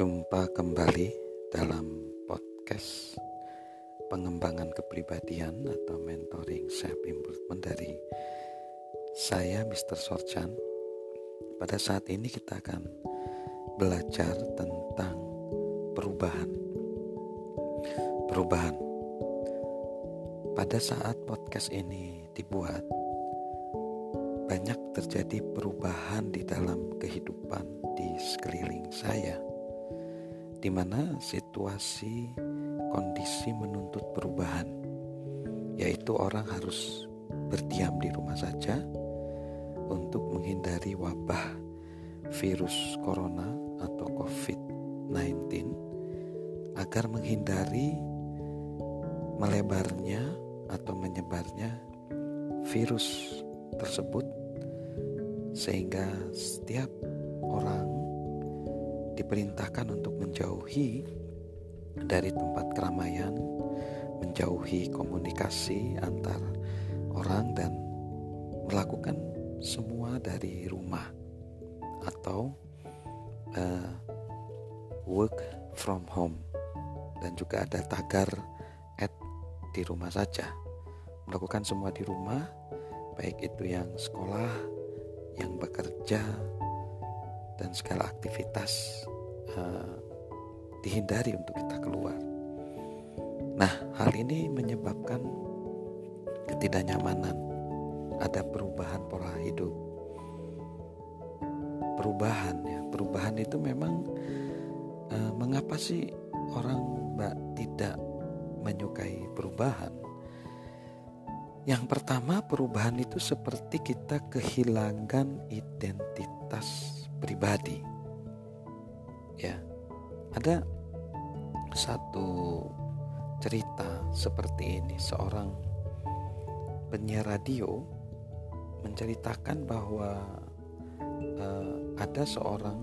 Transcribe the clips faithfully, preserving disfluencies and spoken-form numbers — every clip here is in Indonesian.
Jumpa kembali dalam podcast pengembangan kepribadian atau mentoring self improvement dari saya mister Sorjan. Pada saat ini kita akan belajar tentang perubahan. Perubahan. Pada saat podcast ini dibuat, banyak terjadi perubahan di dalam kehidupan di sekeliling saya, di mana situasi kondisi menuntut perubahan, yaitu orang harus berdiam di rumah saja untuk menghindari wabah virus corona atau covid sembilan belas agar menghindari melebarnya atau menyebarnya virus tersebut, sehingga setiap orang diperintahkan untuk menjauhi dari tempat keramaian, menjauhi komunikasi antar orang, dan melakukan semua dari rumah atau uh, work from home, dan juga ada tagar at di rumah saja, melakukan semua di rumah, baik itu yang sekolah, yang bekerja, dan segala aktivitas uh, dihindari untuk kita keluar. Nah, hal ini menyebabkan ketidaknyamanan. Ada perubahan pola hidup. Perubahan ya, perubahan itu memang uh, mengapa sih orang mbak tidak menyukai perubahan? Yang pertama, perubahan itu seperti kita kehilangan identitas pribadi. Ya, ada satu cerita seperti ini. Seorang penyiar radio menceritakan bahwa eh, ada seorang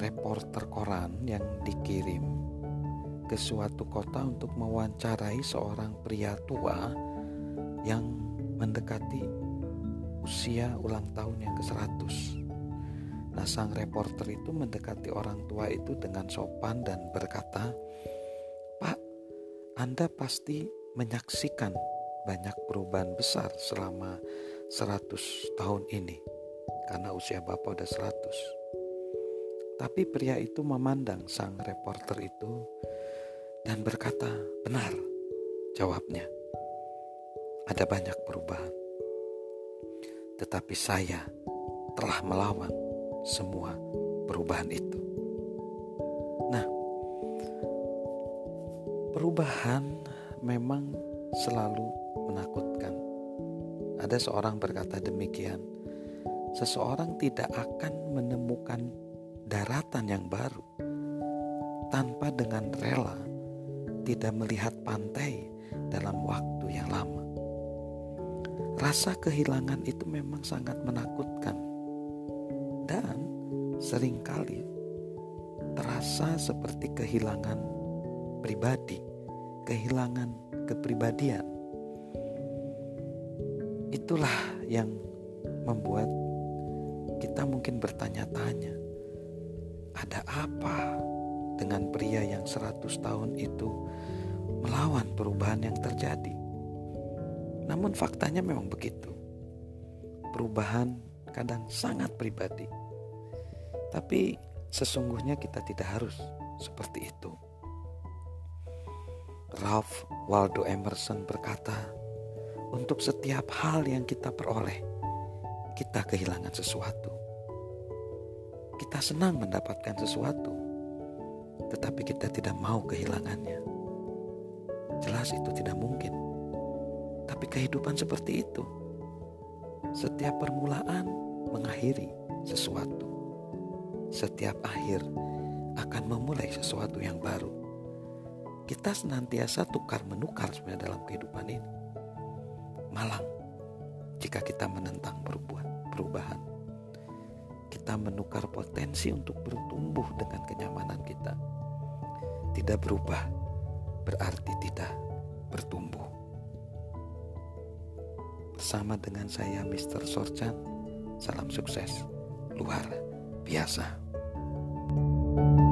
reporter koran yang dikirim ke suatu kota untuk mewawancarai seorang pria tua yang mendekati usia ulang tahun yang ke seratus. Nah, sang reporter itu mendekati orang tua itu dengan sopan dan berkata, "Pak, Anda pasti menyaksikan banyak perubahan besar selama seratus tahun ini, karena usia Bapak udah seratus. Tapi pria itu memandang sang reporter itu dan berkata, "Benar," jawabnya. "Ada banyak perubahan. Tetapi saya telah melawan semua perubahan itu." Nah, perubahan memang selalu menakutkan. Ada seorang berkata demikian, "Seseorang tidak akan menemukan daratan yang baru tanpa dengan rela tidak melihat pantai dalam waktu yang lama." Rasa kehilangan itu memang sangat menakutkan, dan seringkali terasa seperti kehilangan pribadi, kehilangan kepribadian. Itulah yang membuat kita mungkin bertanya-tanya, ada apa dengan pria yang seratus tahun itu melawan perubahan yang terjadi? Namun faktanya memang begitu. Perubahan kadang sangat pribadi, tapi sesungguhnya kita tidak harus seperti itu. Ralph Waldo Emerson berkata, "Untuk setiap hal yang kita peroleh, kita kehilangan sesuatu. Kita senang mendapatkan sesuatu, tetapi kita tidak mau kehilangannya. Jelas itu tidak mungkin, tapi kehidupan seperti itu. Setiap permulaan mengakhiri sesuatu. Setiap akhir akan memulai sesuatu yang baru. Kita senantiasa tukar-menukar sebenarnya dalam kehidupan ini. Malang jika kita menentang perubahan. Kita menukar potensi untuk bertumbuh dengan kenyamanan kita. Tidak berubah berarti tidak bertumbuh." Bersama dengan saya mister Sorjan, salam sukses luar biasa. Thank you.